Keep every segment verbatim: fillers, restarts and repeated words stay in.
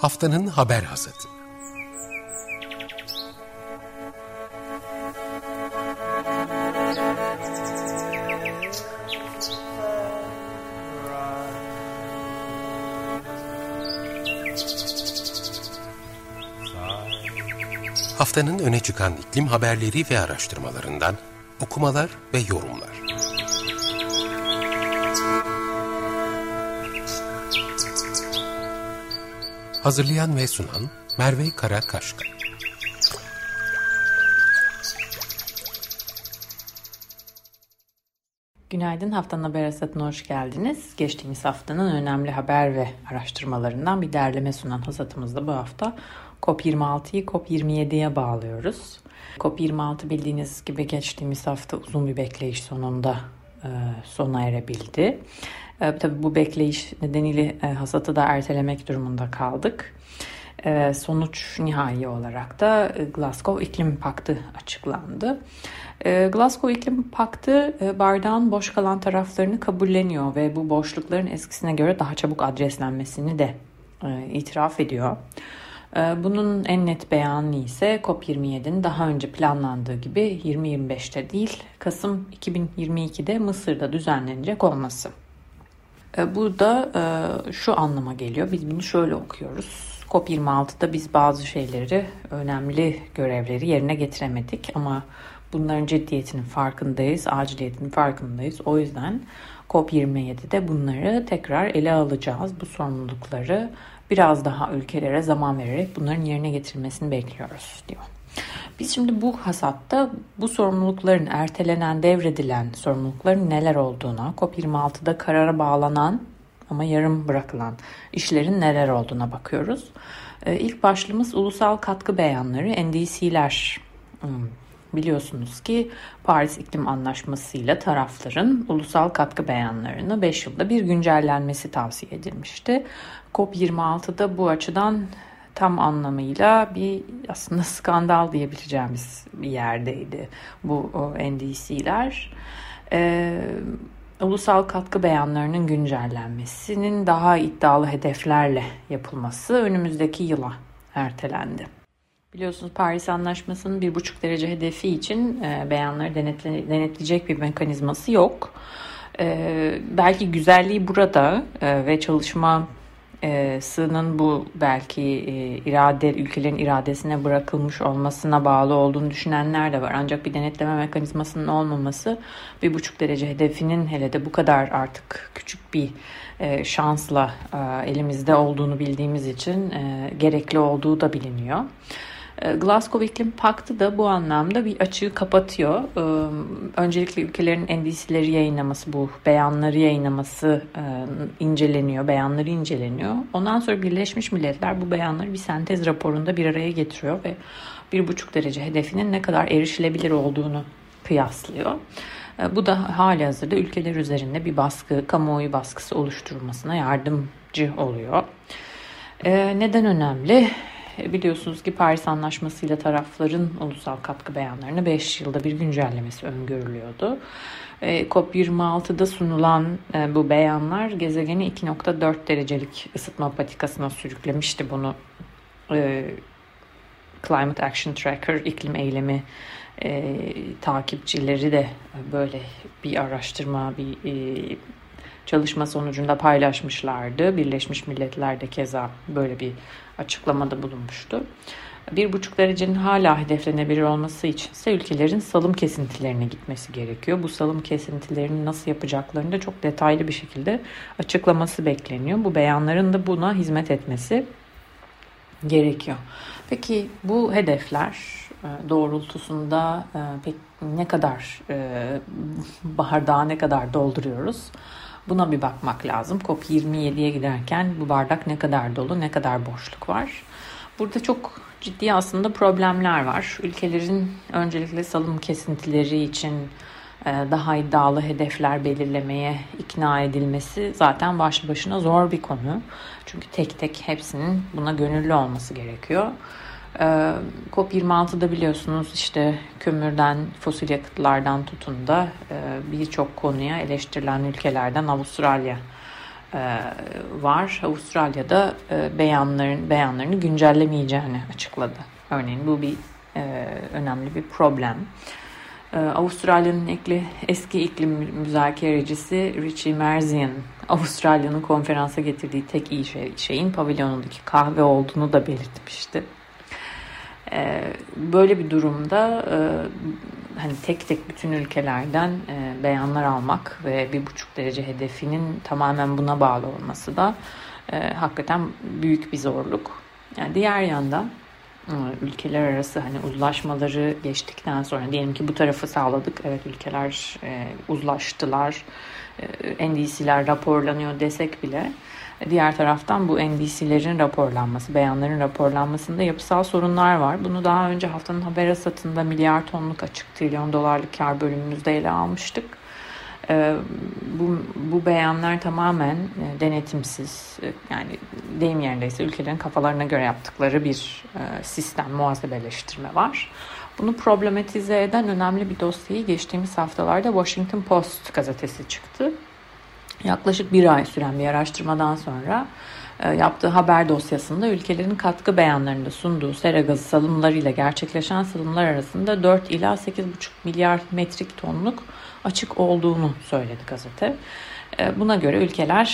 Haftanın haber hasadı. Haftanın öne çıkan iklim haberleri ve araştırmalarından okumalar ve yorumlar. Hazırlayan ve sunan Merve Karakaşka. Günaydın, haftanın haber hasatına hoş geldiniz. Geçtiğimiz haftanın önemli haber ve araştırmalarından bir derleme sunan hasatımızda bu hafta C O P yirmi altıyı C O P yirmi yediye bağlıyoruz. C O P yirmi altı bildiğiniz gibi geçtiğimiz hafta uzun bir bekleyiş sonunda e, sona erebildi. E, tabii bu bekleyiş nedeniyle e, hasatı da ertelemek durumunda kaldık. E, sonuç nihai olarak da e, Glasgow İklim Paktı açıklandı. E, Glasgow İklim Paktı e, bardağın boş kalan taraflarını kabulleniyor ve bu boşlukların eskisine göre daha çabuk adreslenmesini de e, itiraf ediyor. Bunun en net beyanı ise C O P yirmi yedinin daha önce planlandığı gibi yirmi yirmi beşte değil, Kasım iki bin yirmi ikide Mısır'da düzenlenecek olması. Bu da şu anlama geliyor, biz bunu şöyle okuyoruz. C O P yirmi altıda biz bazı şeyleri, önemli görevleri yerine getiremedik ama bunların ciddiyetinin farkındayız, aciliyetinin farkındayız. O yüzden C O P yirmi yedide bunları tekrar ele alacağız, bu sorumlulukları biraz daha ülkelere zaman vererek bunların yerine getirilmesini bekliyoruz diyor. Biz şimdi bu hasatta bu sorumlulukların ertelenen, devredilen sorumlulukların neler olduğuna, C O P yirmi altıda karara bağlanan ama yarım bırakılan işlerin neler olduğuna bakıyoruz. İlk başlığımız ulusal katkı beyanları, N D C'ler. Hmm. Biliyorsunuz ki Paris İklim Anlaşması ile tarafların ulusal katkı beyanlarını beş yılda bir güncellenmesi tavsiye edilmişti. C O P yirmi altıda bu açıdan tam anlamıyla bir aslında skandal diyebileceğimiz bir yerdeydi bu N D C'ler. Ee, ulusal katkı beyanlarının güncellenmesinin daha iddialı hedeflerle yapılması önümüzdeki yıla ertelendi. Biliyorsunuz Paris Anlaşması'nın bir buçuk derece hedefi için e, beyanları denetle, denetleyecek bir mekanizması yok. E, belki güzelliği burada e, ve çalışmasının bu belki e, irade ülkelerin iradesine bırakılmış olmasına bağlı olduğunu düşünenler de var. Ancak bir denetleme mekanizmasının olmaması bir buçuk derece hedefinin hele de bu kadar artık küçük bir e, şansla e, elimizde olduğunu bildiğimiz için e, gerekli olduğu da biliniyor. Glasgow İklim Paktı da bu anlamda bir açığı kapatıyor. Öncelikle ülkelerin N D C'leri yayınlaması, bu beyanları yayınlaması inceleniyor, beyanları inceleniyor. Ondan sonra Birleşmiş Milletler bu beyanları bir sentez raporunda bir araya getiriyor ve bir buçuk derece hedefinin ne kadar erişilebilir olduğunu kıyaslıyor. Bu da halihazırda ülkeler üzerinde bir baskı, kamuoyu baskısı oluşturmasına yardımcı oluyor. Neden önemli? Biliyorsunuz ki Paris Anlaşması ile tarafların ulusal katkı beyanlarını beş yılda bir güncellemesi öngörülüyordu. C O P yirmi altıda sunulan bu beyanlar gezegeni iki virgül dört derecelik ısıtma patikasına sürüklemişti. Bunu Climate Action Tracker, iklim eylemi takipçileri de böyle bir araştırma, bir çalışma sonucunda paylaşmışlardı. Birleşmiş Milletler de keza böyle bir açıklamada bulunmuştu. bir buçuk derecenin hala hedeflenebilir olması için ise ülkelerin salım kesintilerine gitmesi gerekiyor. Bu salım kesintilerini nasıl yapacaklarını da çok detaylı bir şekilde açıklaması bekleniyor. Bu beyanların da buna hizmet etmesi gerekiyor. Peki bu hedefler doğrultusunda pek ne kadar bardağı ne kadar dolduruyoruz? Buna bir bakmak lazım. C O P yirmi yediye giderken bu bardak ne kadar dolu, ne kadar boşluk var? Burada çok ciddi aslında problemler var. Ülkelerin öncelikle salım kesintileri için daha iddialı hedefler belirlemeye ikna edilmesi zaten başlı başına zor bir konu. Çünkü tek tek hepsinin buna gönüllü olması gerekiyor. C O P yirmi altıda biliyorsunuz işte kömürden, fosil yakıtlardan tutun da birçok konuya eleştirilen ülkelerden Avustralya var. Avustralya'da beyanların beyanlarını güncellemeyeceğini açıkladı. Örneğin bu bir önemli bir problem. Avustralya'nın eski iklim müzakerecisi Richie Merzian, Avustralya'nın konferansa getirdiği tek iyi şey, şeyin pavilyonundaki kahve olduğunu da belirtmişti. Böyle bir durumda hani tek tek bütün ülkelerden beyanlar almak ve bir buçuk derece hedefinin tamamen buna bağlı olması da hakikaten büyük bir zorluk. Yani diğer yandan ülkeler arası hani uzlaşmaları geçtikten sonra diyelim ki bu tarafı sağladık, evet ülkeler e, uzlaştılar, e, N D C'ler raporlanıyor desek bile diğer taraftan bu N D C'lerin raporlanması, beyanların raporlanmasında yapısal sorunlar var. Bunu daha önce haftanın haber satında milyar tonluk açık trilyon dolarlık kar bölümümüzde ele almıştık. E, bu, bu beyanlar tamamen e, denetimsiz, e, yani deyim yerindeyse ülkelerin kafalarına göre yaptıkları bir e, sistem, muhasebeleştirme var. Bunu problematize eden önemli bir dosyayı geçtiğimiz haftalarda Washington Post gazetesi çıktı. Yaklaşık bir ay süren bir araştırmadan sonra e, yaptığı haber dosyasında ülkelerin katkı beyanlarında sunduğu sera gazı salımlarıyla gerçekleşen salımlar arasında dört ila sekiz virgül beş milyar metrik tonluk açık olduğunu söyledi gazete. Buna göre ülkeler,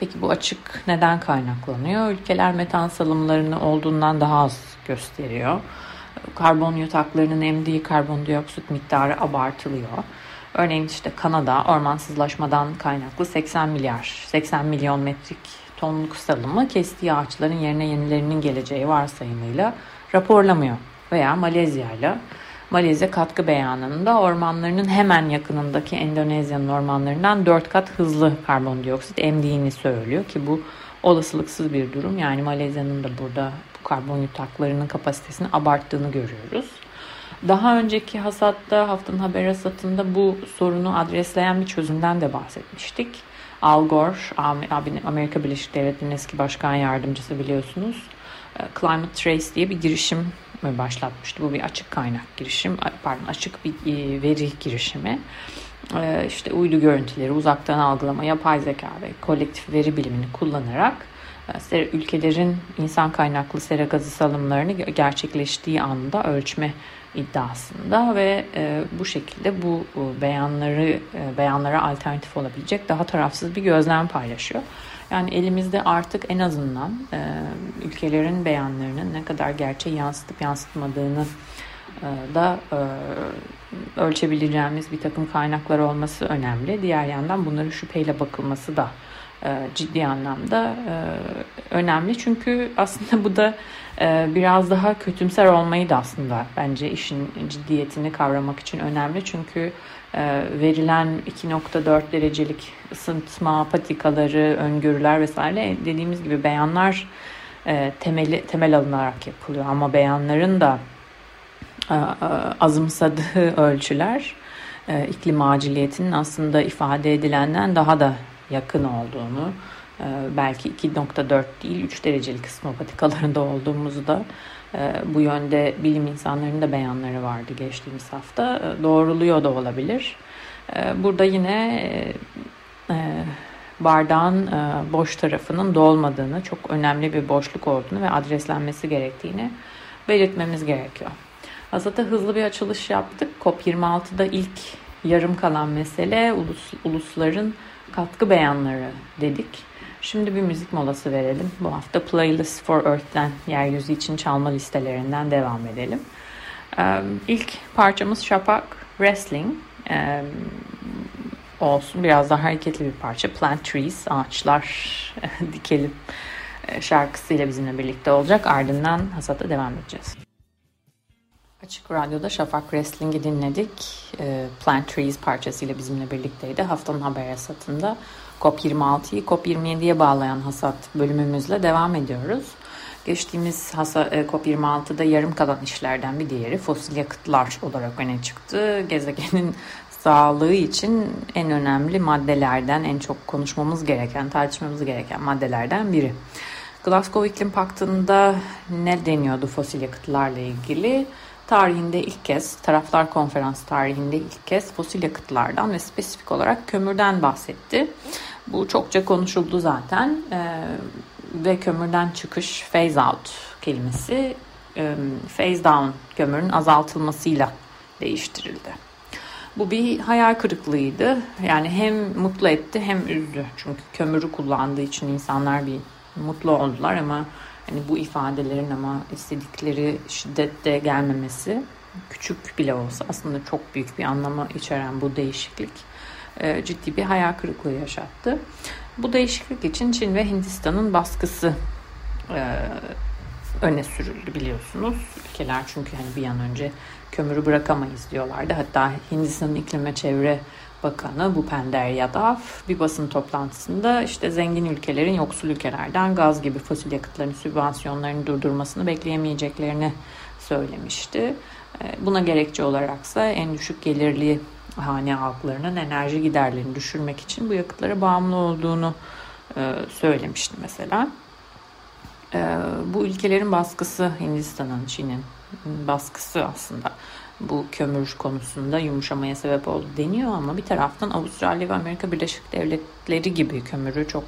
peki bu açık neden kaynaklanıyor? Ülkeler metan salımlarını olduğundan daha az gösteriyor. Karbon yataklarının emdiği karbondioksit miktarı abartılıyor. Örneğin işte Kanada ormansızlaşmadan kaynaklı seksen milyar, seksen milyon metrik tonluk salımı kestiği ağaçların yerine yenilerinin geleceği varsayımıyla raporlamıyor. Veya Malezya'yla Malezya katkı beyanında ormanlarının hemen yakınındaki Endonezya'nın ormanlarından dört kat hızlı karbondioksit emdiğini söylüyor ki bu olasılıksız bir durum. Yani Malezya'nın da burada bu karbon yutaklarının kapasitesini abarttığını görüyoruz. Daha önceki hasatta, haftanın haber hasatında bu sorunu adresleyen bir çözümden de bahsetmiştik. Al Gore, Amerika Birleşik Devletleri'nin eski başkan yardımcısı biliyorsunuz, Climate Trace diye bir girişim başlatmıştı. Bu bir açık kaynak girişim, pardon açık bir veri girişimi. Ee, işte uydu görüntüleri, uzaktan algılama, yapay zeka ve kolektif veri bilimini kullanarak ülkelerin insan kaynaklı sera gazı salımlarını gerçekleştiği anda ölçme iddiasında ve e, bu şekilde bu beyanları e, beyanlara alternatif olabilecek daha tarafsız bir gözlem paylaşıyor. Yani elimizde artık en azından e, ülkelerin beyanlarının ne kadar gerçeği yansıtıp yansıtmadığını e, da e, ölçebileceğimiz bir takım kaynaklar olması önemli. Diğer yandan bunların şüpheyle bakılması da e, ciddi anlamda e, önemli. Çünkü aslında bu da e, biraz daha kötümser olmayı da aslında bence işin ciddiyetini kavramak için önemli. Çünkü verilen iki virgül dört derecelik ısıtma patikaları, öngörüler vesaire dediğimiz gibi beyanlar temeli, temel alınarak yapılıyor. Ama beyanların da azımsadığı ölçüler iklim aciliyetinin aslında ifade edilenden daha da yakın olduğunu, belki iki virgül dört değil üç derecelik ısıtma patikalarında olduğumuzu da bu yönde bilim insanlarının da beyanları vardı geçtiğimiz hafta. Doğruluyor da olabilir. Burada yine bardağın boş tarafının dolmadığını, çok önemli bir boşluk olduğunu ve adreslenmesi gerektiğini belirtmemiz gerekiyor. Aslında hızlı bir açılış yaptık. C O P yirmi altıda ilk yarım kalan mesele ulus, ulusların katkı beyanları dedik. Şimdi bir müzik molası verelim. Bu hafta Playlist for Earth'ten, yeryüzü için çalma listelerinden devam edelim. Ee, ilk parçamız Şafak Wrestling ee, olsun. Biraz daha hareketli bir parça. Plant Trees, ağaçlar dikelim şarkısıyla bizimle birlikte olacak. Ardından hasata devam edeceğiz. Açık Radyo'da Şafak Wrestling'i dinledik. Ee, Plant Trees parçasıyla bizimle birlikteydi. Haftanın haber hasatında C O P yirmi altıyı C O P yirmi yediye bağlayan hasat bölümümüzle devam ediyoruz. Geçtiğimiz hasat, C O P yirmi altıda yarım kalan işlerden bir diğeri fosil yakıtlar olarak öne çıktı. Gezegenin sağlığı için en önemli maddelerden, en çok konuşmamız gereken, tartışmamız gereken maddelerden biri. Glasgow İklim Paktı'nda ne deniyordu fosil yakıtlarla ilgili? tarihinde ilk kez, taraflar konferans tarihinde ilk kez fosil yakıtlardan ve spesifik olarak kömürden bahsetti. Bu çokça konuşuldu zaten e, ve kömürden çıkış, phase out kelimesi e, phase down, kömürün azaltılmasıyla değiştirildi. Bu bir hayal kırıklığıydı. Yani hem mutlu etti hem üzdü. Çünkü kömürü kullandığı için insanlar bir mutlu oldular ama hani bu ifadelerin ama istedikleri şiddette gelmemesi, küçük bile olsa aslında çok büyük bir anlama içeren bu değişiklik ciddi bir hayal kırıklığı yaşattı. Bu değişiklik için Çin ve Hindistan'ın baskısı öne sürüldü, biliyorsunuz. Ülkeler çünkü hani bir an önce kömürü bırakamayız diyorlardı. Hatta Hindistan'ın İklim ve Çevre Bakanı Bupender Yadav bir basın toplantısında işte zengin ülkelerin yoksul ülkelerden gaz gibi fosil yakıtların sübvansiyonlarını durdurmasını bekleyemeyeceklerini söylemişti. Buna gerekçe olaraksa en düşük gelirli hane halklarının enerji giderlerini düşürmek için bu yakıtlara bağımlı olduğunu söylemişti mesela. Bu ülkelerin baskısı, Hindistan'ın, Çin'in baskısı aslında bu kömür konusunda yumuşamaya sebep oldu deniyor ama bir taraftan Avustralya ve Amerika Birleşik Devletleri gibi kömürü çok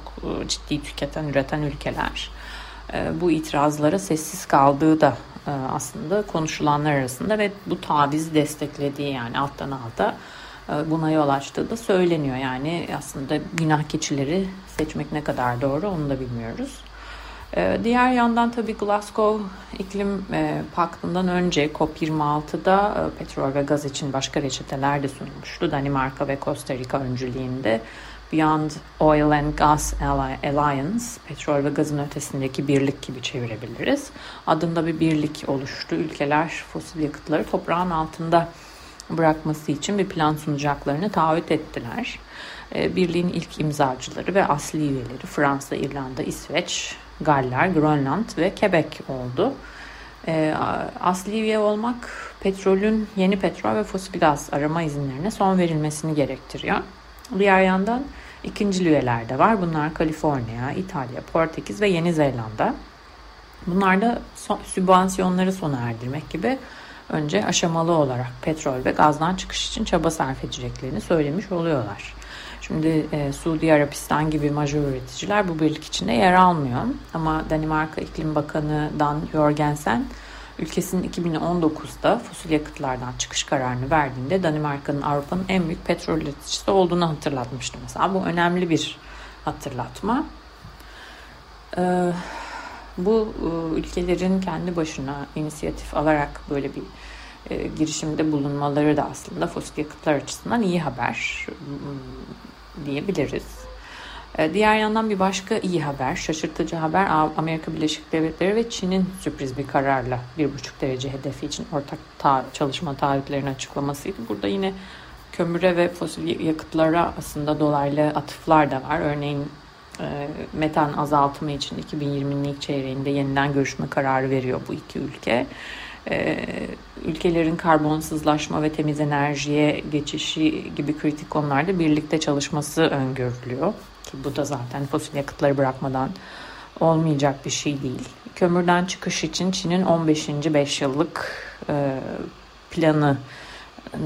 ciddi tüketen, üreten ülkeler bu itirazlara sessiz kaldığı da aslında konuşulanlar arasında ve bu tavizi desteklediği, yani alttan alta buna yol açtığı da söyleniyor. Yani aslında günah keçileri seçmek ne kadar doğru onu da bilmiyoruz. Diğer yandan tabii Glasgow İklim Paktı'ndan önce C O P yirmi altıda petrol ve gaz için başka reçeteler de sunulmuştu. Danimarka ve Costa Rica öncülüğünde Beyond Oil and Gas Alliance, petrol ve gazın ötesindeki birlik gibi çevirebiliriz, adında bir birlik oluştu. Ülkeler fosil yakıtları toprağın altında bırakması için bir plan sunacaklarını taahhüt ettiler. Birliğin ilk imzacıları ve asli üyeleri Fransa, İrlanda, İsveç, Galler, Grönland ve Quebec oldu. Asli üye olmak petrolün, yeni petrol ve fosil gaz arama izinlerine son verilmesini gerektiriyor. Diğer yandan ikinci üyeler de var. Bunlar Kaliforniya, İtalya, Portekiz ve Yeni Zelanda. Bunlar da sübvansiyonları sona erdirmek gibi önce aşamalı olarak petrol ve gazdan çıkış için çaba sarf edeceklerini söylemiş oluyorlar. Şimdi e, Suudi Arabistan gibi majör üreticiler bu birlik içinde yer almıyor. Ama Danimarka İklim Bakanı Dan Jørgensen ülkesinin iki bin on dokuzda fosil yakıtlardan çıkış kararını verdiğinde Danimarka'nın Avrupa'nın en büyük petrol üreticisi olduğunu hatırlatmıştı mesela. Bu önemli bir hatırlatma. Ee, bu e, ülkelerin kendi başına inisiyatif alarak böyle bir E, girişimde bulunmaları da aslında fosil yakıtlar açısından iyi haber m- diyebiliriz. E, diğer yandan bir başka iyi haber, şaşırtıcı haber, Amerika Birleşik Devletleri ve Çin'in sürpriz bir kararla bir buçuk derece hedefi için ortak ta- çalışma taahhütlerini açıklamasıydı. Burada yine kömüre ve fosil yakıtlara aslında dolaylı atıflar da var. Örneğin e, metan azaltımı için iki bin yirminin ilk çeyreğinde yeniden görüşme kararı veriyor bu iki ülke. Ee, ülkelerin karbonsızlaşma ve temiz enerjiye geçişi gibi kritik konularda birlikte çalışması öngörülüyor. Ki bu da zaten fosil yakıtları bırakmadan olmayacak bir şey değil. Kömürden çıkış için Çin'in on beşinci beş yıllık e, planına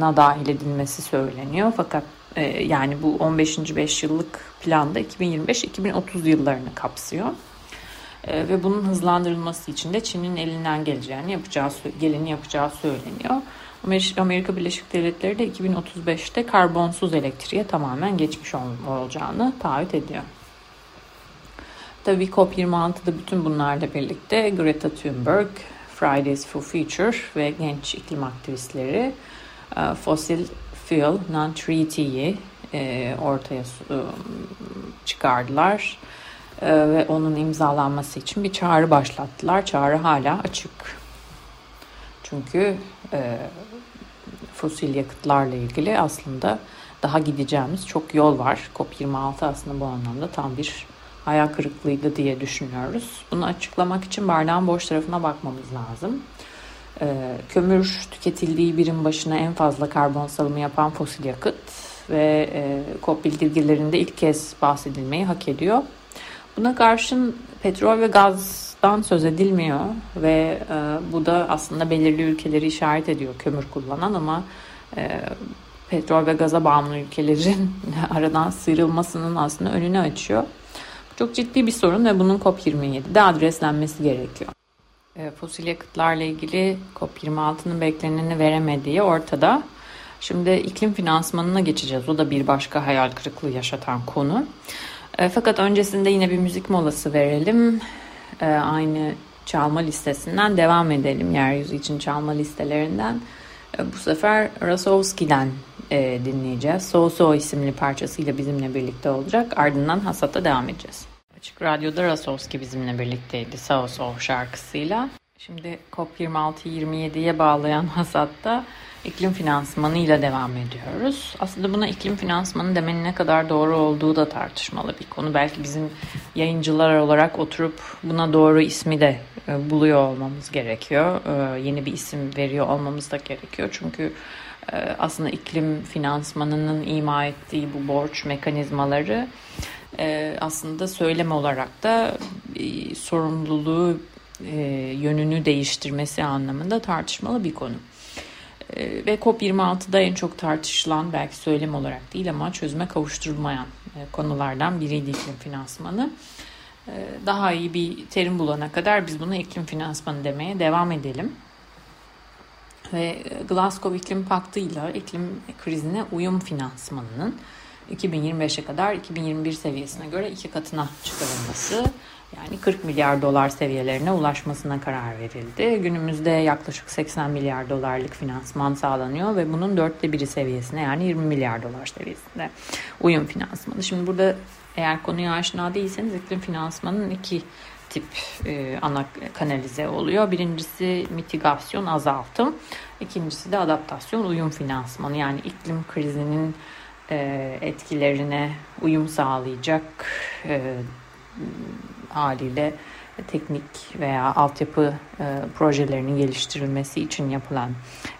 dahil edilmesi söyleniyor. Fakat e, yani bu on beşinci beş yıllık plan da iki bin yirmi beş iki bin otuz yıllarını kapsıyor. Ve bunun hızlandırılması için de Çin'in elinden geleceğini yapacağı, geleni yapacağı söyleniyor. Amerika Birleşik Devletleri de iki bin otuz beşte karbonsuz elektriğe tamamen geçmiş olacağını taahhüt ediyor. Tabii C O P yirmi altıda bütün bunlarla birlikte Greta Thunberg, Fridays for Future ve genç iklim aktivistleri Fossil Fuel Non-Treaty'yi ortaya çıkardılar ve onun imzalanması için bir çağrı başlattılar. Çağrı hala açık. Çünkü e, fosil yakıtlarla ilgili aslında daha gideceğimiz çok yol var. C O P yirmi altı aslında bu anlamda tam bir hayal kırıklığıydı diye düşünüyoruz. Bunu açıklamak için bardağın boş tarafına bakmamız lazım. E, kömür tüketildiği birim başına en fazla karbon salımı yapan fosil yakıt ve e, C O P bildirgelerinde ilk kez bahsedilmeyi hak ediyor. Buna karşın petrol ve gaz dan söz edilmiyor ve e, bu da aslında belirli ülkeleri işaret ediyor kömür kullanan ama e, petrol ve gaza bağımlı ülkelerin aradan sıyrılmasının aslında önünü açıyor. Bu çok ciddi bir sorun ve bunun COP yirmi yedi'de adreslenmesi gerekiyor. E, fosil yakıtlarla ilgili COP yirmi altı'nın bekleneni veremediği ortada. Şimdi iklim finansmanına geçeceğiz. O da bir başka hayal kırıklığı yaşatan konu. E, fakat öncesinde yine bir müzik molası verelim. E, aynı çalma listesinden devam edelim. Yeryüzü için çalma listelerinden. E, bu sefer Rasowski'den e, dinleyeceğiz. So So isimli parçasıyla bizimle birlikte olacak. Ardından Hasat'a devam edeceğiz. Açık Radyo'da Rasowski bizimle birlikteydi. So So şarkısıyla. Şimdi COP yirmi altı yirmi yedi'ye bağlayan Hasat'ta iklim finansmanıyla devam ediyoruz. Aslında buna iklim finansmanı demenin ne kadar doğru olduğu da tartışmalı bir konu. Belki bizim yayıncılar olarak oturup buna doğru ismi de buluyor olmamız gerekiyor. Yeni bir isim veriyor olmamız da gerekiyor. Çünkü aslında iklim finansmanının ima ettiği bu borç mekanizmaları aslında söylem olarak da sorumluluğu yönünü değiştirmesi anlamında tartışmalı bir konu. Ve COP yirmi altı'da en çok tartışılan, belki söylem olarak değil ama çözüme kavuşturulmayan konulardan biriydi iklim finansmanı. Daha iyi bir terim bulana kadar biz buna iklim finansmanı demeye devam edelim. Ve Glasgow İklim Paktı ile iklim krizine uyum finansmanının iki bin yirmi beş'e kadar iki bin yirmi bir seviyesine göre iki katına çıkarılması, yani kırk milyar dolar seviyelerine ulaşmasına karar verildi. Günümüzde yaklaşık seksen milyar dolarlık finansman sağlanıyor ve bunun dörtte biri seviyesine, yani yirmi milyar dolar seviyesinde uyum finansmanı. Şimdi burada eğer konuya aşina değilseniz iklim finansmanının iki tip e, ana kanalize oluyor. Birincisi mitigasyon, azaltım. İkincisi de adaptasyon, uyum finansmanı. Yani iklim krizinin e, etkilerine uyum sağlayacak e, haliyle teknik veya altyapı e, projelerinin geliştirilmesi için yapılan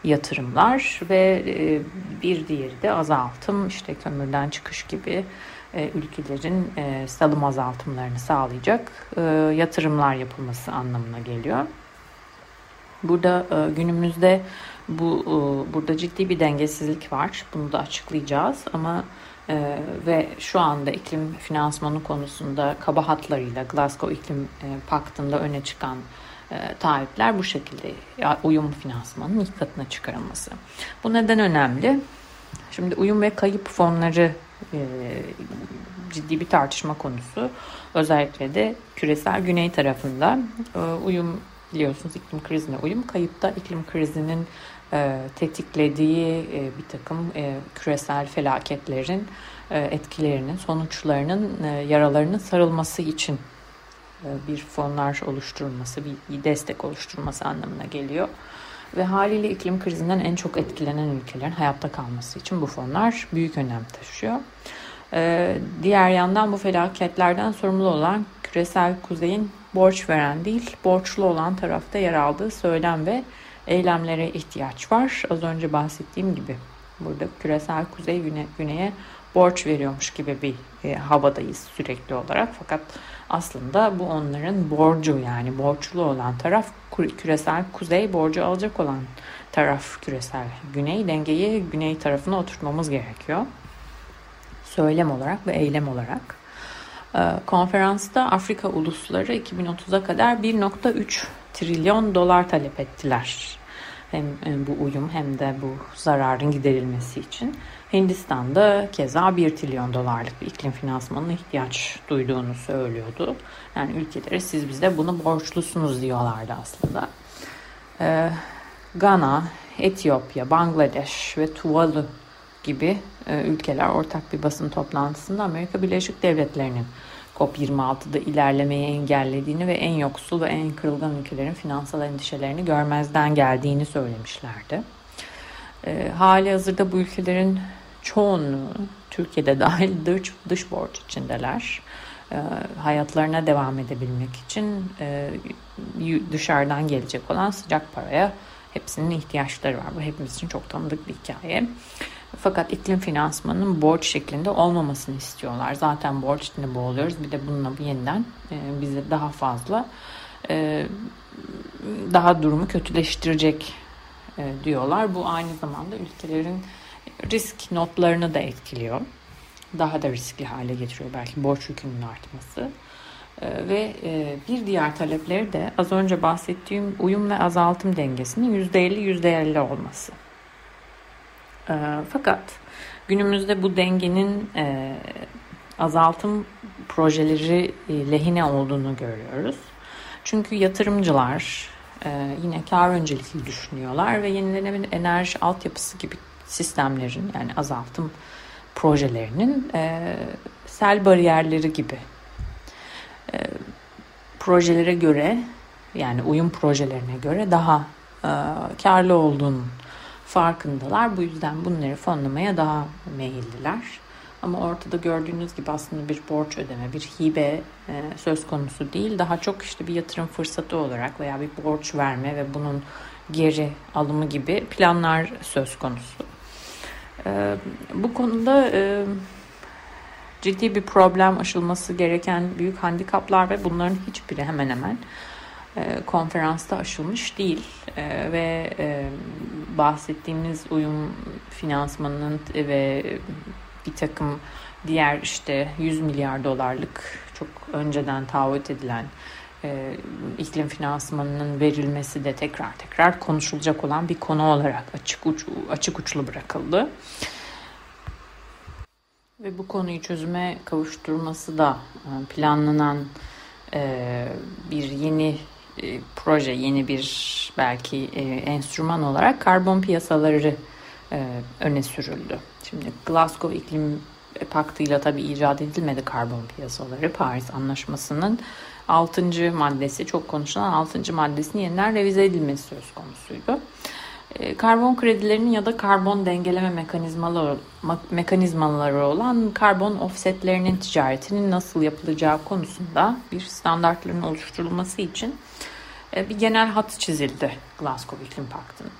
yatırımlar ve e, bir diğeri de azaltım, işte kömürden çıkış gibi e, ülkelerin e, salım azaltımlarını sağlayacak e, yatırımlar yapılması anlamına geliyor. Burada e, günümüzde bu e, burada ciddi bir dengesizlik var. Bunu da açıklayacağız ama Ee, ve şu anda iklim finansmanı konusunda kaba hatlarıyla Glasgow İklim e, Paktı'nda öne çıkan e, taahhütler bu şekilde, uyum finansmanının ilk katına çıkarılması. Bu neden önemli? Şimdi uyum ve kayıp fonları e, ciddi bir tartışma konusu. Özellikle de küresel güney tarafında e, uyum, biliyorsunuz iklim krizine uyum, kayıpta iklim krizinin E, tetiklediği e, bir takım e, küresel felaketlerin e, etkilerinin, sonuçlarının, e, yaralarının sarılması için e, bir fonlar oluşturulması, bir, bir destek oluşturulması anlamına geliyor. Ve haliyle iklim krizinden en çok etkilenen ülkelerin hayatta kalması için bu fonlar büyük önem taşıyor. E, diğer yandan bu felaketlerden sorumlu olan küresel kuzeyin borç veren değil, borçlu olan tarafta yer aldığı söylem ve eylemlere ihtiyaç var. Az önce bahsettiğim gibi burada küresel kuzey güne, güneye borç veriyormuş gibi bir e, havadayız sürekli olarak. Fakat aslında bu onların borcu, yani borçlu olan taraf küresel kuzey, borcu alacak olan taraf küresel güney. Dengeyi güney tarafına oturtmamız gerekiyor. Söylem olarak ve eylem olarak. E, konferansta Afrika ulusları iki bin otuz'a kadar bir virgül üç trilyon dolar talep ettiler. Hem bu uyum hem de bu zararın giderilmesi için. Hindistan'da keza bir trilyon dolarlık bir iklim finansmanına ihtiyaç duyduğunu söylüyordu. Yani ülkelere siz bize bunu borçlusunuz diyorlardı aslında. Ee, Gana, Etiyopya, Bangladeş ve Tuvalu gibi e, ülkeler ortak bir basın toplantısında Amerika Birleşik Devletleri'nin COP yirmi altı'da ilerlemeyi engellediğini ve en yoksul ve en kırılgan ülkelerin finansal endişelerini görmezden geldiğini söylemişlerdi. E, hali hazırda bu ülkelerin çoğunluğu, Türkiye'de dahil, dış, dış borç içindeler. E, hayatlarına devam edebilmek için e, dışarıdan gelecek olan sıcak paraya hepsinin ihtiyaçları var. Bu hepimiz için çok tanıdık bir hikaye. Fakat iklim finansmanının borç şeklinde olmamasını istiyorlar. Zaten borç içinde boğuluyoruz. Bir de bununla yeniden bize daha fazla e, daha durumu kötüleştirecek e, diyorlar. Bu aynı zamanda ülkelerin risk notlarını da etkiliyor. Daha da riskli hale getiriyor belki borç yükünün artması. E, ve e, bir diğer talepleri de az önce bahsettiğim uyum ve azaltım dengesinin yüzde elli yüzde elli olması. E, fakat günümüzde bu dengenin e, azaltım projeleri e, lehine olduğunu görüyoruz. Çünkü yatırımcılar e, yine kar öncelikli düşünüyorlar ve yenilenebilir enerji altyapısı gibi sistemlerin, yani azaltım projelerinin e, sel bariyerleri gibi e, projelere göre, yani uyum projelerine göre daha e, karlı olduğunu farkındalar. Bu yüzden bunları fonlamaya daha meyilliler. Ama ortada gördüğünüz gibi aslında bir borç ödeme, bir hibe e, söz konusu değil. Daha çok işte bir yatırım fırsatı olarak veya bir borç verme ve bunun geri alımı gibi planlar söz konusu. E, bu konuda e, ciddi bir problem, aşılması gereken büyük handikaplar ve bunların hiçbiri hemen hemen e, konferansta aşılmış değil. E, ve e, bahsettiğimiz uyum finansmanının ve bir takım diğer işte yüz milyar dolarlık çok önceden taahhüt edilen e, iklim finansmanının verilmesi de tekrar tekrar konuşulacak olan bir konu olarak açık uç, açık uçlu bırakıldı. Ve bu konuyu çözüme kavuşturması da planlanan e, bir yeni e, proje, yeni bir belki e, enstrüman olarak karbon piyasaları e, öne sürüldü. Şimdi Glasgow İklim Paktı ile tabii icat edilmedi karbon piyasaları. Paris Anlaşması'nın altıncı maddesi, çok konuşulan altıncı maddesinin yeniden revize edilmesi söz konusuydu. E, karbon kredilerinin ya da karbon dengeleme mekanizmaları, mekanizmaları olan karbon offsetlerinin ticaretinin nasıl yapılacağı konusunda bir standartların oluşturulması için e, bir genel hat çizildi Glasgow İklim Paktı'nın.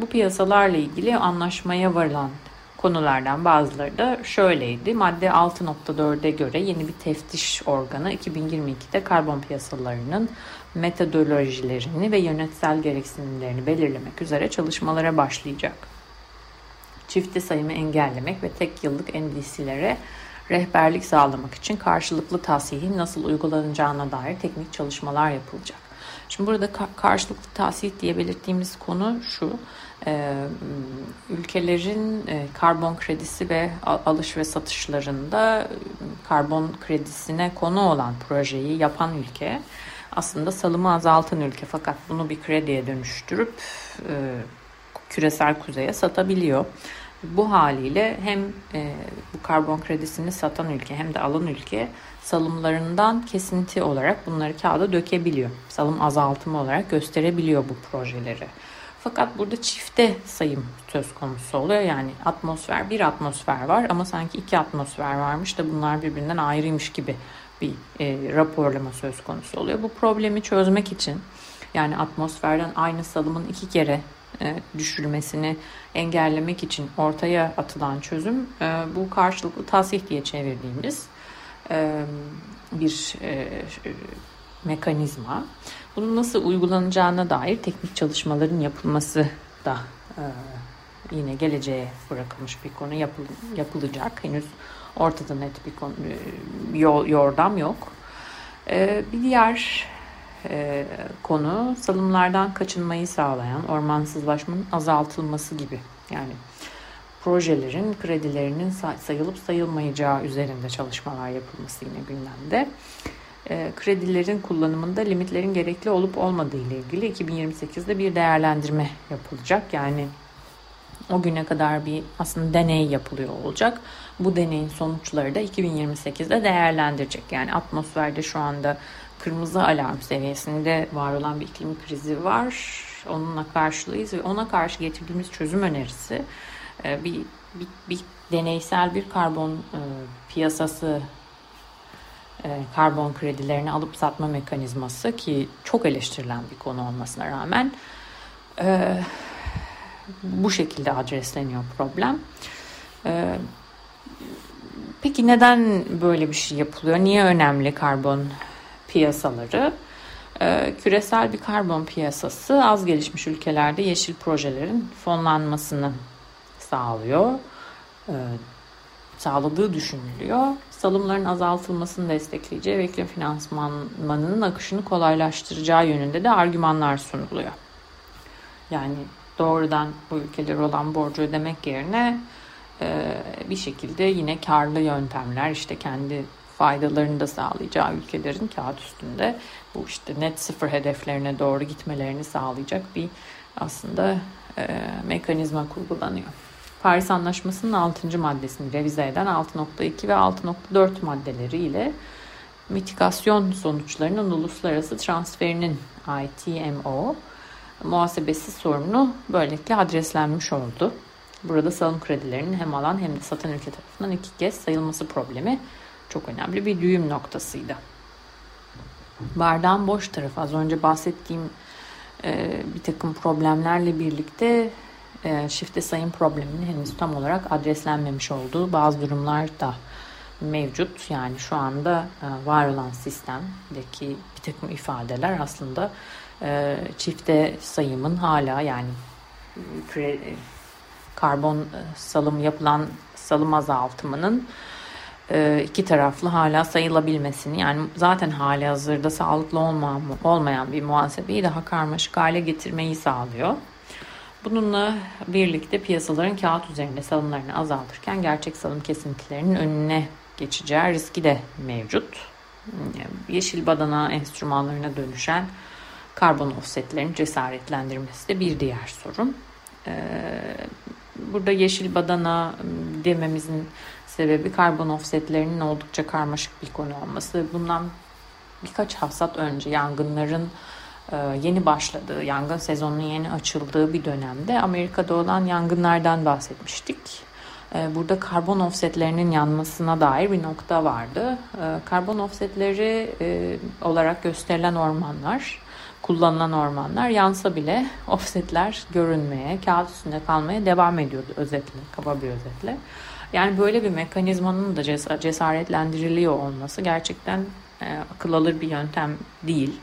Bu piyasalarla ilgili anlaşmaya varılan konulardan bazıları da şöyleydi. Madde altı nokta dörde göre yeni bir teftiş organı iki bin yirmi ikide karbon piyasalarının metodolojilerini ve yönetsel gereksinimlerini belirlemek üzere çalışmalara başlayacak. Çifte sayımı engellemek ve tek yıllık N D C'lere rehberlik sağlamak için karşılıklı tasihin nasıl uygulanacağına dair teknik çalışmalar yapılacak. Şimdi burada karşılıklı tahsil diye belirttiğimiz konu şu, ülkelerin karbon kredisi ve alış ve satışlarında karbon kredisine konu olan projeyi yapan ülke aslında salımı azaltan ülke, fakat bunu bir krediye dönüştürüp küresel kuzeye satabiliyor. Bu haliyle hem bu karbon kredisini satan ülke hem de alan ülke salımlarından kesinti olarak bunları kağıda dökebiliyor. Salım azaltımı olarak gösterebiliyor bu projeleri. Fakat burada çifte sayım söz konusu oluyor. Yani atmosfer, bir atmosfer var ama sanki iki atmosfer varmış da bunlar birbirinden ayrıymış gibi bir e, raporlama söz konusu oluyor. Bu problemi çözmek için, yani atmosferden aynı salımın iki kere düşürülmesini engellemek için ortaya atılan çözüm bu karşılıklı tasih diye çevirdiğimiz bir mekanizma. Bunun nasıl uygulanacağına dair teknik çalışmaların yapılması da yine geleceğe bırakılmış bir konu, yapılacak. Henüz ortada net bir konu, yordam yok. Bir diğer Ee, konu salımlardan kaçınmayı sağlayan ormansızlaşmanın azaltılması gibi, yani projelerin kredilerinin sayılıp sayılmayacağı üzerinde çalışmalar yapılması yine gündemde. Ee, kredilerin kullanımında limitlerin gerekli olup olmadığı ile ilgili iki bin yirmi sekizde bir değerlendirme yapılacak. Yani o güne kadar bir aslında deney yapılıyor olacak. Bu deneyin sonuçları da iki bin yirmi sekizde değerlendirecek. Yani atmosferde şu anda kırmızı alarm seviyesinde var olan bir iklim krizi var. Onunla karşılıyız ve ona karşı getirdiğimiz çözüm önerisi bir, bir, bir deneysel bir karbon e, piyasası, e, karbon kredilerini alıp satma mekanizması ki çok eleştirilen bir konu olmasına rağmen e, bu şekilde adresleniyor problem. E, peki neden böyle bir şey yapılıyor? Niye önemli karbon piyasaları? küresel bir karbon piyasası az gelişmiş ülkelerde yeşil projelerin fonlanmasını sağlıyor. E, sağladığı düşünülüyor. Salımların azaltılmasını destekleyeceği ve iklim finansmanının akışını kolaylaştıracağı yönünde de argümanlar sunuluyor. Yani doğrudan bu ülkelere olan borcu ödemek yerine e, bir şekilde yine karlı yöntemler, işte kendi faydalarını da sağlayacağı ülkelerin kağıt üstünde bu işte net sıfır hedeflerine doğru gitmelerini sağlayacak bir aslında e, mekanizma kurgulanıyor. Paris Anlaşması'nın altıncı maddesini revize eden altı nokta iki ve altı nokta dört maddeleriyle mitigasyon sonuçlarının uluslararası transferinin I T M O muhasebesiz sorunu böylelikle adreslenmiş oldu. Burada salım kredilerinin hem alan hem de satan ülke tarafından iki kez sayılması problemi çok önemli bir düğüm noktasıydı. Bardağın boş tarafı, az önce bahsettiğim e, bir takım problemlerle birlikte e, şifte sayım probleminin henüz tam olarak adreslenmemiş olduğu bazı durumlar da mevcut. Yani şu anda e, var olan sistemdeki bir takım ifadeler aslında e, çifte sayımın hala, yani kre, karbon salım yapılan salım azaltımının iki taraflı hala sayılabilmesini, yani zaten hali hazırda sağlıklı olmayan, olmayan bir muhasebeyi daha karmaşık hale getirmeyi sağlıyor. Bununla birlikte piyasaların kağıt üzerinde salımlarını azaltırken gerçek salım kesintilerinin önüne geçeceği riski de mevcut. Yeşil badana enstrümanlarına dönüşen karbon offsetlerin cesaretlendirmesi de bir diğer sorun. Burada yeşil badana dememizin sebebi karbon offsetlerinin oldukça karmaşık bir konu olması. Bundan birkaç hafsat önce yangınların yeni başladığı, yangın sezonunun yeni açıldığı bir dönemde Amerika'da olan yangınlardan bahsetmiştik. Burada karbon offsetlerinin yanmasına dair bir nokta vardı. Karbon offsetleri olarak gösterilen ormanlar, kullanılan ormanlar yansa bile offsetler görünmeye, kağıt üstünde kalmaya devam ediyordu özetle, kaba bir özetle. Yani böyle bir mekanizmanın da cesaretlendiriliyor olması gerçekten e, akıl alır bir yöntem değil.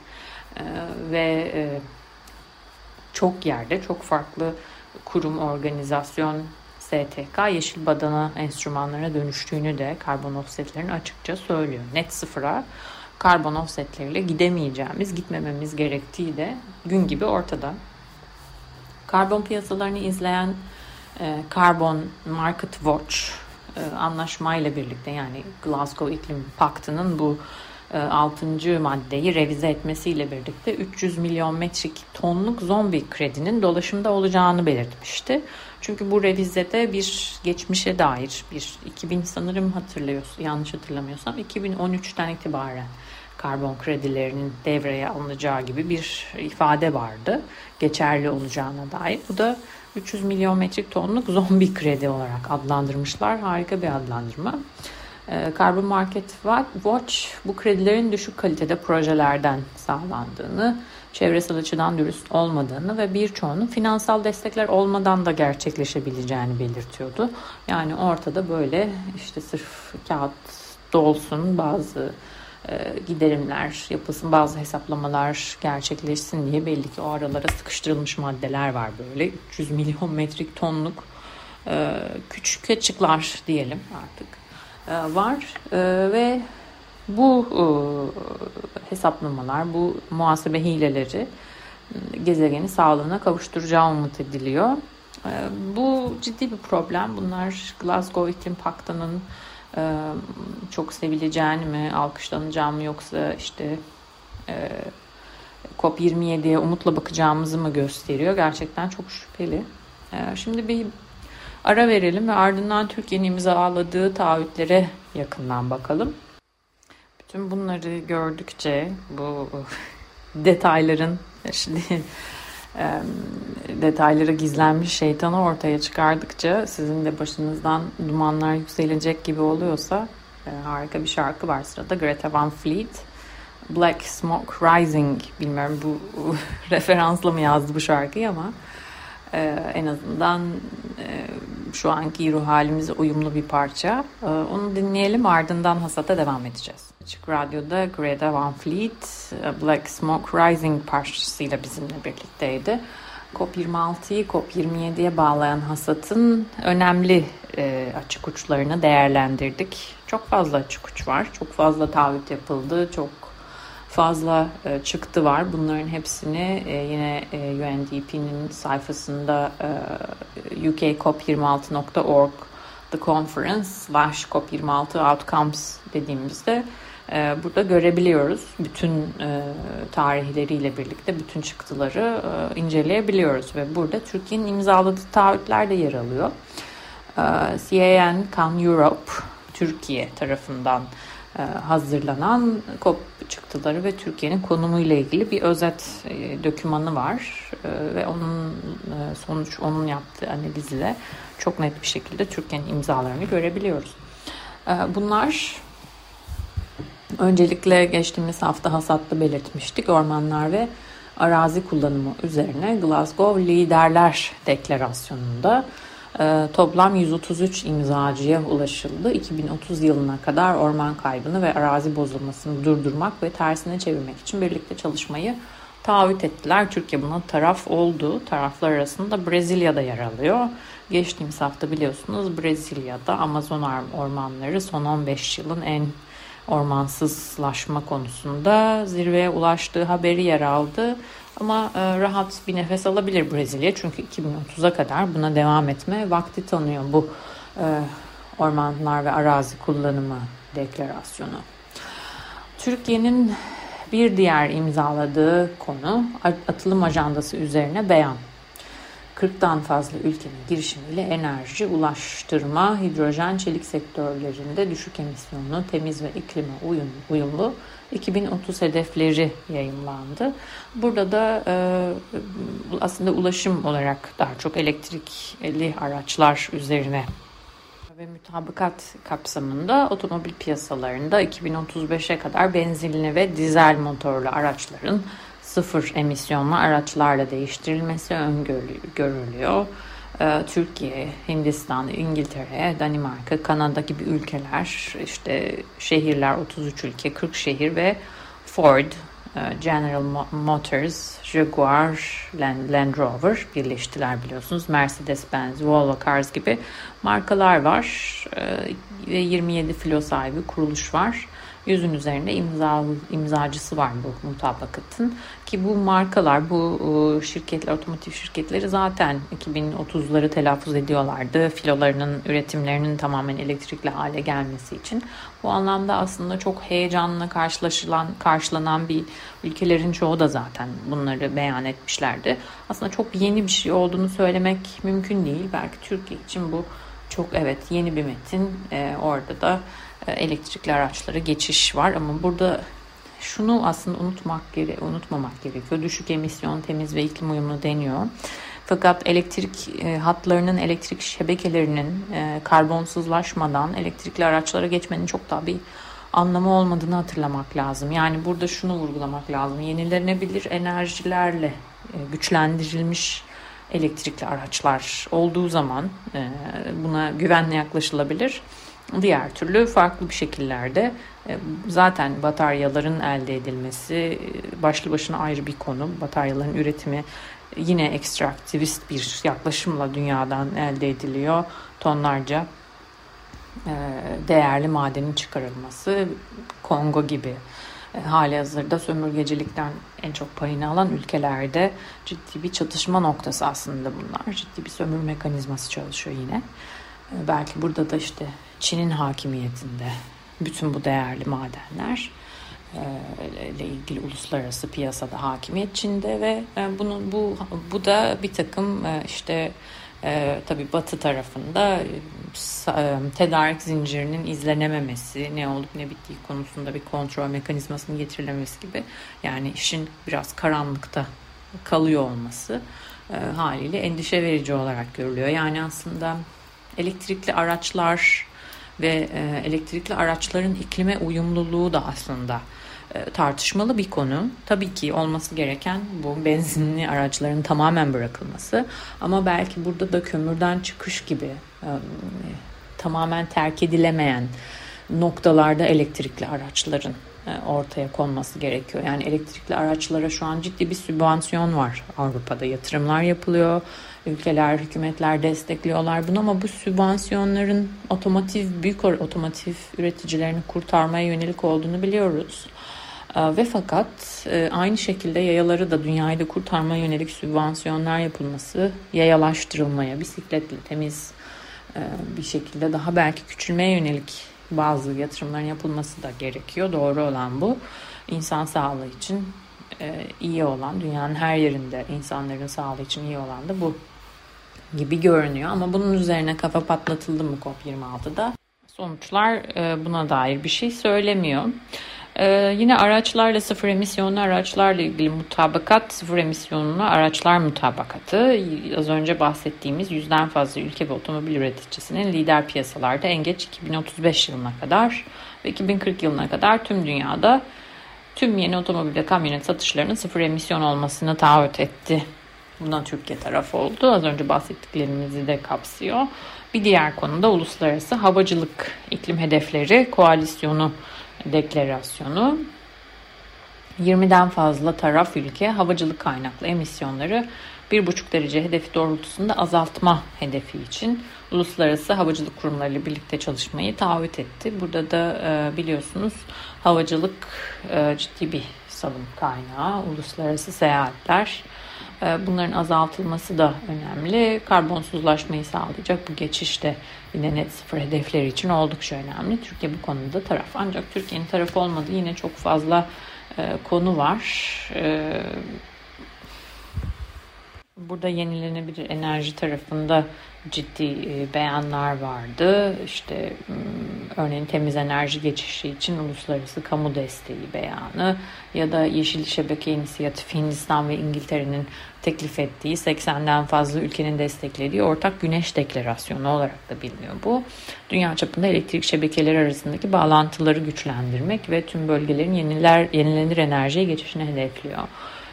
E, ve e, çok yerde, çok farklı kurum, organizasyon, S T K yeşil badana enstrümanlarına dönüştüğünü de karbon offsetlerin açıkça söylüyor. Net sıfıra karbon offsetleriyle gidemeyeceğimiz, gitmememiz gerektiği de gün gibi ortada. Karbon piyasalarını izleyen Carbon Market Watch anlaşmayla birlikte, yani Glasgow İklim Paktı'nın bu altıncı maddeyi revize etmesiyle birlikte üç yüz milyon metrik tonluk zombi kredinin dolaşımda olacağını belirtmişti. Çünkü bu revizede bir geçmişe dair bir iki bin sanırım hatırlıyorsun, yanlış hatırlamıyorsam iki bin on üçten itibaren karbon kredilerinin devreye alınacağı gibi bir ifade vardı, geçerli olacağına dair. Bu da üç yüz milyon metrik tonluk zombi kredi olarak adlandırmışlar. Harika bir adlandırma. Carbon Market Watch bu kredilerin düşük kalitede projelerden sağlandığını, çevresel açıdan dürüst olmadığını ve birçoğunun finansal destekler olmadan da gerçekleşebileceğini belirtiyordu. Yani ortada böyle işte sırf kağıt dolsun, bazı giderimler yapılsın, bazı hesaplamalar gerçekleşsin diye belli ki o aralara sıkıştırılmış maddeler var, böyle üç yüz milyon metrik tonluk küçük açıklar diyelim artık var ve bu hesaplamalar, bu muhasebe hileleri gezegeni sağlığına kavuşturacağı umut ediliyor. Bu ciddi bir problem. Bunlar Glasgow İklim Paktı'nın çok sevileceğini mi, alkışlanacağını mı, yoksa işte e, C O P yirmi yediye umutla bakacağımızı mı gösteriyor? Gerçekten çok şüpheli. E, şimdi bir ara verelim ve ardından Türkiye'nin imzaladığı taahhütlere yakından bakalım. Bütün bunları gördükçe bu detayların şimdi e, detaylara gizlenmiş şeytanı ortaya çıkardıkça sizin de başınızdan dumanlar yükselecek gibi oluyorsa e, harika bir şarkı var sırada. Greta Van Fleet, Black Smoke Rising, bilmiyorum bu referansla mı yazdı bu şarkıyı ama e, en azından e, şu anki ruh halimize uyumlu bir parça. E, onu dinleyelim, ardından hasata devam edeceğiz. Açık Radyo'da Greta Van Fleet, Black Smoke Rising parçasıyla bizimle birlikteydi. C O P yirmi altıyı C O P yirmi yediye bağlayan hasatın önemli e, açık uçlarını değerlendirdik. Çok fazla açık uç var, çok fazla taahhüt yapıldı, çok fazla e, çıktı var. Bunların hepsini e, yine e, U N D P'nin sayfasında e, U K C O P yirmi altı nokta org The Conference slash C O P yirmi altı Outcomes dediğimizde e, burada görebiliyoruz. Bütün e, tarihleriyle birlikte bütün çıktıları e, inceleyebiliyoruz ve burada Türkiye'nin imzaladığı taahhütler de yer alıyor. E, C A N Can Europe Türkiye tarafından e, hazırlanan C O P çıktıları ve Türkiye'nin konumuyla ilgili bir özet e, dokümanı var e, ve onun e, sonuç onun yaptığı analiz ile çok net bir şekilde Türkiye'nin imzalarını görebiliyoruz. E, bunlar öncelikle geçtiğimiz hafta hasatta belirtmiştik. Ormanlar ve arazi kullanımı üzerine Glasgow Liderler Deklarasyonu'nda e, toplam yüz otuz üç imzacıya ulaşıldı. iki bin otuz yılına kadar orman kaybını ve arazi bozulmasını durdurmak ve tersine çevirmek için birlikte çalışmayı taahhüt ettiler. Türkiye buna taraf oldu. Taraflar arasında Brezilya'da yer alıyor. Geçtiğimiz hafta biliyorsunuz Brezilya'da Amazon ormanları son on beş yılın en ormansızlaşma konusunda zirveye ulaştığı haberi yer aldı. Ama e, rahat bir nefes alabilir Brezilya. Çünkü iki bin otuza kadar buna devam etme vakti tanıyor bu e, ormanlar ve arazi kullanımı deklarasyonu. Türkiye'nin bir diğer imzaladığı konu atılım ajandası üzerine beyan. kırktan fazla ülkenin girişimiyle enerji, ulaştırma, hidrojen, çelik sektörlerinde düşük emisyonlu, temiz ve iklime uyum, uyumlu iki bin otuz hedefleri yayımlandı. Burada da e, aslında ulaşım olarak daha çok elektrikli araçlar üzerine ve mütabakat kapsamında otomobil piyasalarında iki bin otuz beşe kadar benzinli ve dizel motorlu araçların sıfır emisyonlu araçlarla değiştirilmesi öngörülüyor. Türkiye, Hindistan, İngiltere, Danimarka, Kanada gibi ülkeler, işte şehirler otuz üç ülke, kırk şehir ve Ford, General Motors, Jaguar, Land Rover birleştiler biliyorsunuz. Mercedes-Benz, Volvo Cars gibi markalar var ve yirmi yedi filo sahibi kuruluş var. yüzün üzerinde imza, imzacısı var bu mutabakatın ki bu markalar, bu şirketler, otomotiv şirketleri zaten iki bin otuzları telaffuz ediyorlardı. Filolarının üretimlerinin tamamen elektrikli hale gelmesi için. Bu anlamda aslında çok heyecanla karşılaşılan, karşılanan bir ülkelerin çoğu da zaten bunları beyan etmişlerdi. Aslında çok yeni bir şey olduğunu söylemek mümkün değil. Belki Türkiye için bu çok evet yeni bir metin. Ee, orada da elektrikli araçlara geçiş var ama burada şunu aslında unutmak gere- unutmamak gerekiyor. Düşük emisyon, temiz ve iklim uyumlu deniyor. Fakat elektrik e, hatlarının, elektrik şebekelerinin e, karbonsuzlaşmadan elektrikli araçlara geçmenin çok daha bir anlamı olmadığını hatırlamak lazım. Yani burada şunu vurgulamak lazım. Yenilenebilir enerjilerle e, güçlendirilmiş elektrikli araçlar olduğu zaman e, buna güvenle yaklaşılabilir. Diğer türlü farklı bir şekillerde zaten bataryaların elde edilmesi başlı başına ayrı bir konu. Bataryaların üretimi yine ekstraktivist bir yaklaşımla dünyadan elde ediliyor. Tonlarca değerli madenin çıkarılması, Kongo gibi hali hazırda sömürgecilikten en çok payını alan ülkelerde ciddi bir çatışma noktası aslında bunlar. Ciddi bir sömürü mekanizması çalışıyor yine. Belki burada da işte Çin'in hakimiyetinde bütün bu değerli madenler ile ilgili uluslararası piyasada hakimiyet Çin'de ve bunun bu bu da bir takım işte tabii Batı tarafında tedarik zincirinin izlenememesi, ne olup ne bittiği konusunda bir kontrol mekanizmasının getirilemesi gibi, yani işin biraz karanlıkta kalıyor olması haliyle endişe verici olarak görülüyor. Yani aslında elektrikli araçlar ve elektrikli araçların iklime uyumluluğu da aslında tartışmalı bir konu. Tabii ki olması gereken bu benzinli araçların tamamen bırakılması. Ama belki burada da kömürden çıkış gibi tamamen terk edilemeyen noktalarda elektrikli araçların ortaya konması gerekiyor. Yani elektrikli araçlara şu an ciddi bir sübvansiyon var Avrupa'da. Yatırımlar yapılıyor, ülkeler, hükümetler destekliyorlar bunu ama bu sübvansiyonların otomotiv, büyük otomotiv üreticilerini kurtarmaya yönelik olduğunu biliyoruz. Ve fakat aynı şekilde yayaları da, dünyayı da kurtarmaya yönelik sübvansiyonlar yapılması, yayalaştırılmaya, bisikletle temiz bir şekilde daha belki küçülmeye yönelik bazı yatırımların yapılması da gerekiyor. Doğru olan bu. İnsan sağlığı için iyi olan, dünyanın her yerinde insanların sağlığı için iyi olan da bu gibi görünüyor. Ama bunun üzerine kafa patlatıldı mı C O P yirmi altıda? Sonuçlar buna dair bir şey söylemiyor. Ee, yine araçlarla, sıfır emisyonlu araçlarla ilgili mutabakat, sıfır emisyonlu araçlar mutabakatı. Az önce bahsettiğimiz yüzden fazla ülke ve otomobil üreticisinin lider piyasalarda en geç iki bin otuz beş yılına kadar ve iki bin kırk yılına kadar tüm dünyada tüm yeni otomobil ve kamyonet satışlarının sıfır emisyon olmasını taahhüt etti. Bundan Türkiye taraf oldu. Az önce bahsettiklerimizi de kapsıyor. Bir diğer konu da Uluslararası Havacılık İklim Hedefleri Koalisyonu Deklarasyonu. yirmiden fazla taraf ülke havacılık kaynaklı emisyonları bir buçuk derece hedefi doğrultusunda azaltma hedefi için uluslararası havacılık kurumlarıyla birlikte çalışmayı taahhüt etti. Burada da biliyorsunuz havacılık ciddi bir salım kaynağı. Uluslararası seyahatler, bunların azaltılması da önemli. Karbonsuzlaşmayı sağlayacak bu geçişte yine net sıfır hedefleri için oldukça önemli. Türkiye bu konuda taraf. Ancak Türkiye'nin tarafı olmadığı yine çok fazla e, konu var. E, burada yenilenebilir enerji tarafında ciddi e, beyanlar vardı. İşte e, örneğin temiz enerji geçişi için uluslararası kamu desteği beyanı ya da Yeşil Şebeke İnisiyatifi Hindistan ve İngiltere'nin teklif ettiği seksenden fazla ülkenin desteklediği ortak güneş deklarasyonu olarak da biliniyor bu. Dünya çapında elektrik şebekeleri arasındaki bağlantıları güçlendirmek ve tüm bölgelerin yeniler, yenilenir enerjiye geçişini hedefliyor.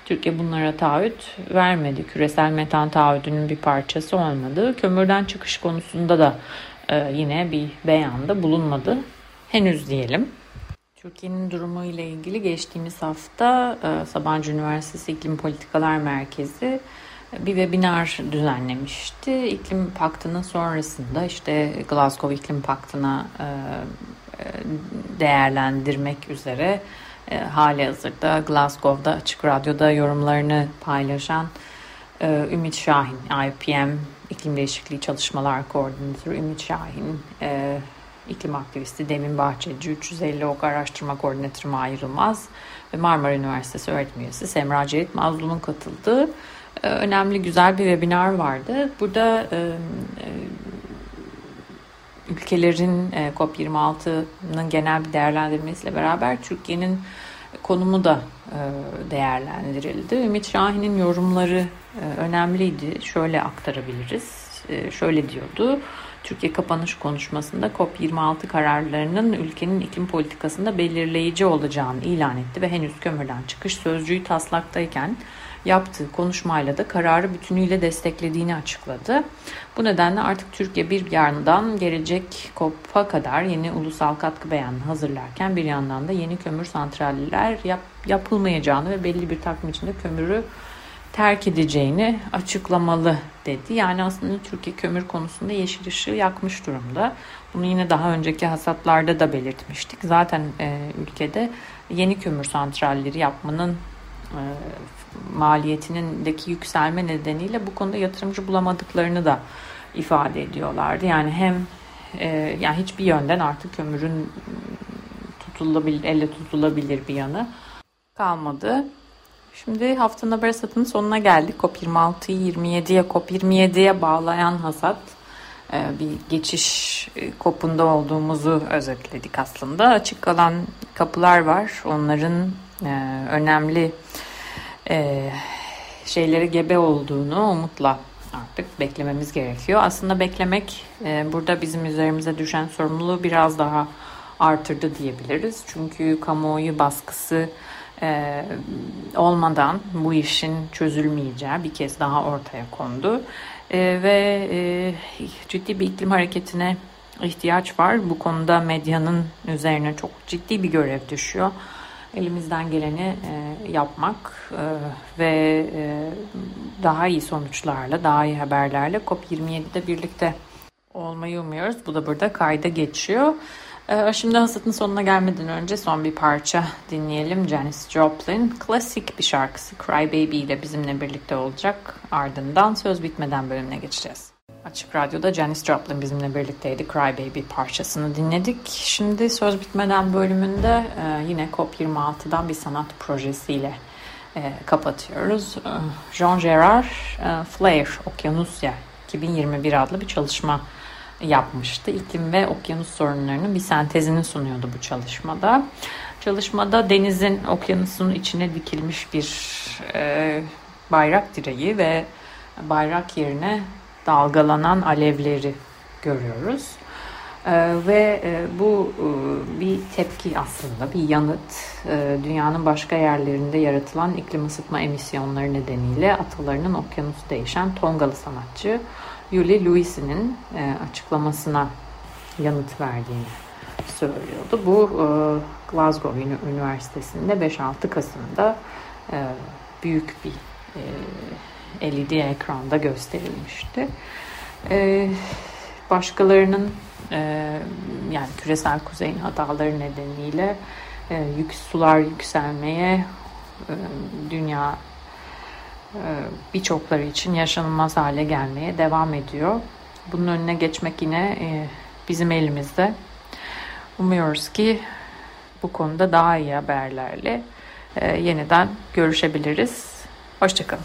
Türkiye bunlara taahhüt vermedi. Küresel metan taahhüdünün bir parçası olmadı. Kömürden çıkış konusunda da e, yine bir beyanda bulunmadı. Henüz diyelim. Türkiye'nin durumu ile ilgili geçtiğimiz hafta e, Sabancı Üniversitesi İklim Politikalar Merkezi e, bir webinar düzenlemişti. İklim Paktı'nın sonrasında işte Glasgow İklim Paktı'na e, değerlendirmek üzere E, hali hazırda Glasgow'da Açık Radyo'da yorumlarını paylaşan e, Ümit Şahin, I P M İklim Değişikliği Çalışmalar Koordinatörü Ümit Şahin, e, iklim aktivisti Demin Bahçeci, üç yüz elli Ok Araştırma Koordinatörü Mahir Yılmaz ve Marmara Üniversitesi öğretim üyesi Semra Cerit Mazlum'un katıldığı e, önemli güzel bir webinar vardı. Burada e, e, ülkelerin C O P yirmi altının genel bir değerlendirmesiyle beraber Türkiye'nin konumu da değerlendirildi. Ümit Şahin'in yorumları önemliydi. Şöyle aktarabiliriz. Şöyle diyordu. Türkiye kapanış konuşmasında C O P yirmi altı kararlarının ülkenin iklim politikasında belirleyici olacağını ilan etti ve henüz kömürden çıkış sözcüğü taslaktayken yaptığı konuşmayla da kararı bütünüyle desteklediğini açıkladı. Bu nedenle artık Türkiye bir yandan gelecek C O P'a kadar yeni ulusal katkı beyanını hazırlarken bir yandan da yeni kömür santraller yap, yapılmayacağını ve belli bir takvim içinde kömürü terk edeceğini açıklamalı dedi. Yani aslında Türkiye kömür konusunda yeşil ışığı yakmış durumda. Bunu yine daha önceki hasatlarda da belirtmiştik. Zaten e, ülkede yeni kömür santralleri yapmanın e, maliyetindeki yükselme nedeniyle bu konuda yatırımcı bulamadıklarını da ifade ediyorlardı. Yani hem e, yani hiçbir yönden artık kömürün tutulabilir, elle tutulabilir bir yanı kalmadı. Şimdi haftanın haber hasatının sonuna geldik. C O P yirmi altıyı yirmi yediye, C O P yirmi yediye bağlayan hasat e, bir geçiş C O P'unda olduğumuzu özetledik aslında. Açık kalan kapılar var. Onların e, önemli Ee, şeylere gebe olduğunu umutla artık beklememiz gerekiyor. Aslında beklemek e, burada bizim üzerimize düşen sorumluluğu biraz daha artırdı diyebiliriz. Çünkü kamuoyu baskısı e, olmadan bu işin çözülmeyeceği bir kez daha ortaya kondu. E, ve e, ciddi bir iklim hareketine ihtiyaç var. Bu konuda medyanın üzerine çok ciddi bir görev düşüyor. Elimizden geleni e, yapmak e, ve e, daha iyi sonuçlarla, daha iyi haberlerle COP yirmi yedi'de birlikte olmayı umuyoruz. Bu da burada kayda geçiyor. E, şimdi hasatın sonuna gelmeden önce son bir parça dinleyelim. Janis Joplin klasik bir şarkısı Cry Baby ile bizimle birlikte olacak. Ardından söz bitmeden bölümüne geçeceğiz. Açık Radyo'da Janis Joplin bizimle birlikteydi. Cry Baby parçasını dinledik. Şimdi Söz Bitmeden bölümünde yine COP yirmi altı'dan bir sanat projesiyle kapatıyoruz. Jean-Gérard Flair, Okyanusya iki bin yirmi bir adlı bir çalışma yapmıştı. İklim ve okyanus sorunlarının bir sentezini sunuyordu bu çalışmada. Çalışmada denizin, okyanusun içine dikilmiş bir bayrak direği ve bayrak yerine dalgalanan alevleri görüyoruz ee, ve e, bu e, bir tepki aslında, bir yanıt. E, dünyanın başka yerlerinde yaratılan iklim ısıtma emisyonları nedeniyle atalarının okyanusu değişen Tongalı sanatçı Yuli Louis'nin e, açıklamasına yanıt verdiğini söylüyordu. Bu e, Glasgow Üniversitesi'nde beş altı Kasım'da e, büyük bir e, L E D ekranda gösterilmişti. Ee, başkalarının e, yani küresel kuzeyin hataları nedeniyle e, yük, sular yükselmeye e, dünya e, birçokları için yaşanılmaz hale gelmeye devam ediyor. Bunun önüne geçmek yine e, bizim elimizde. Umuyoruz ki bu konuda daha iyi haberlerle e, yeniden görüşebiliriz. Hoşçakalın.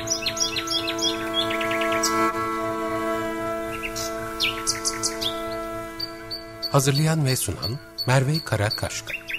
Hazırlayan ve sunan Merve Karakaşka.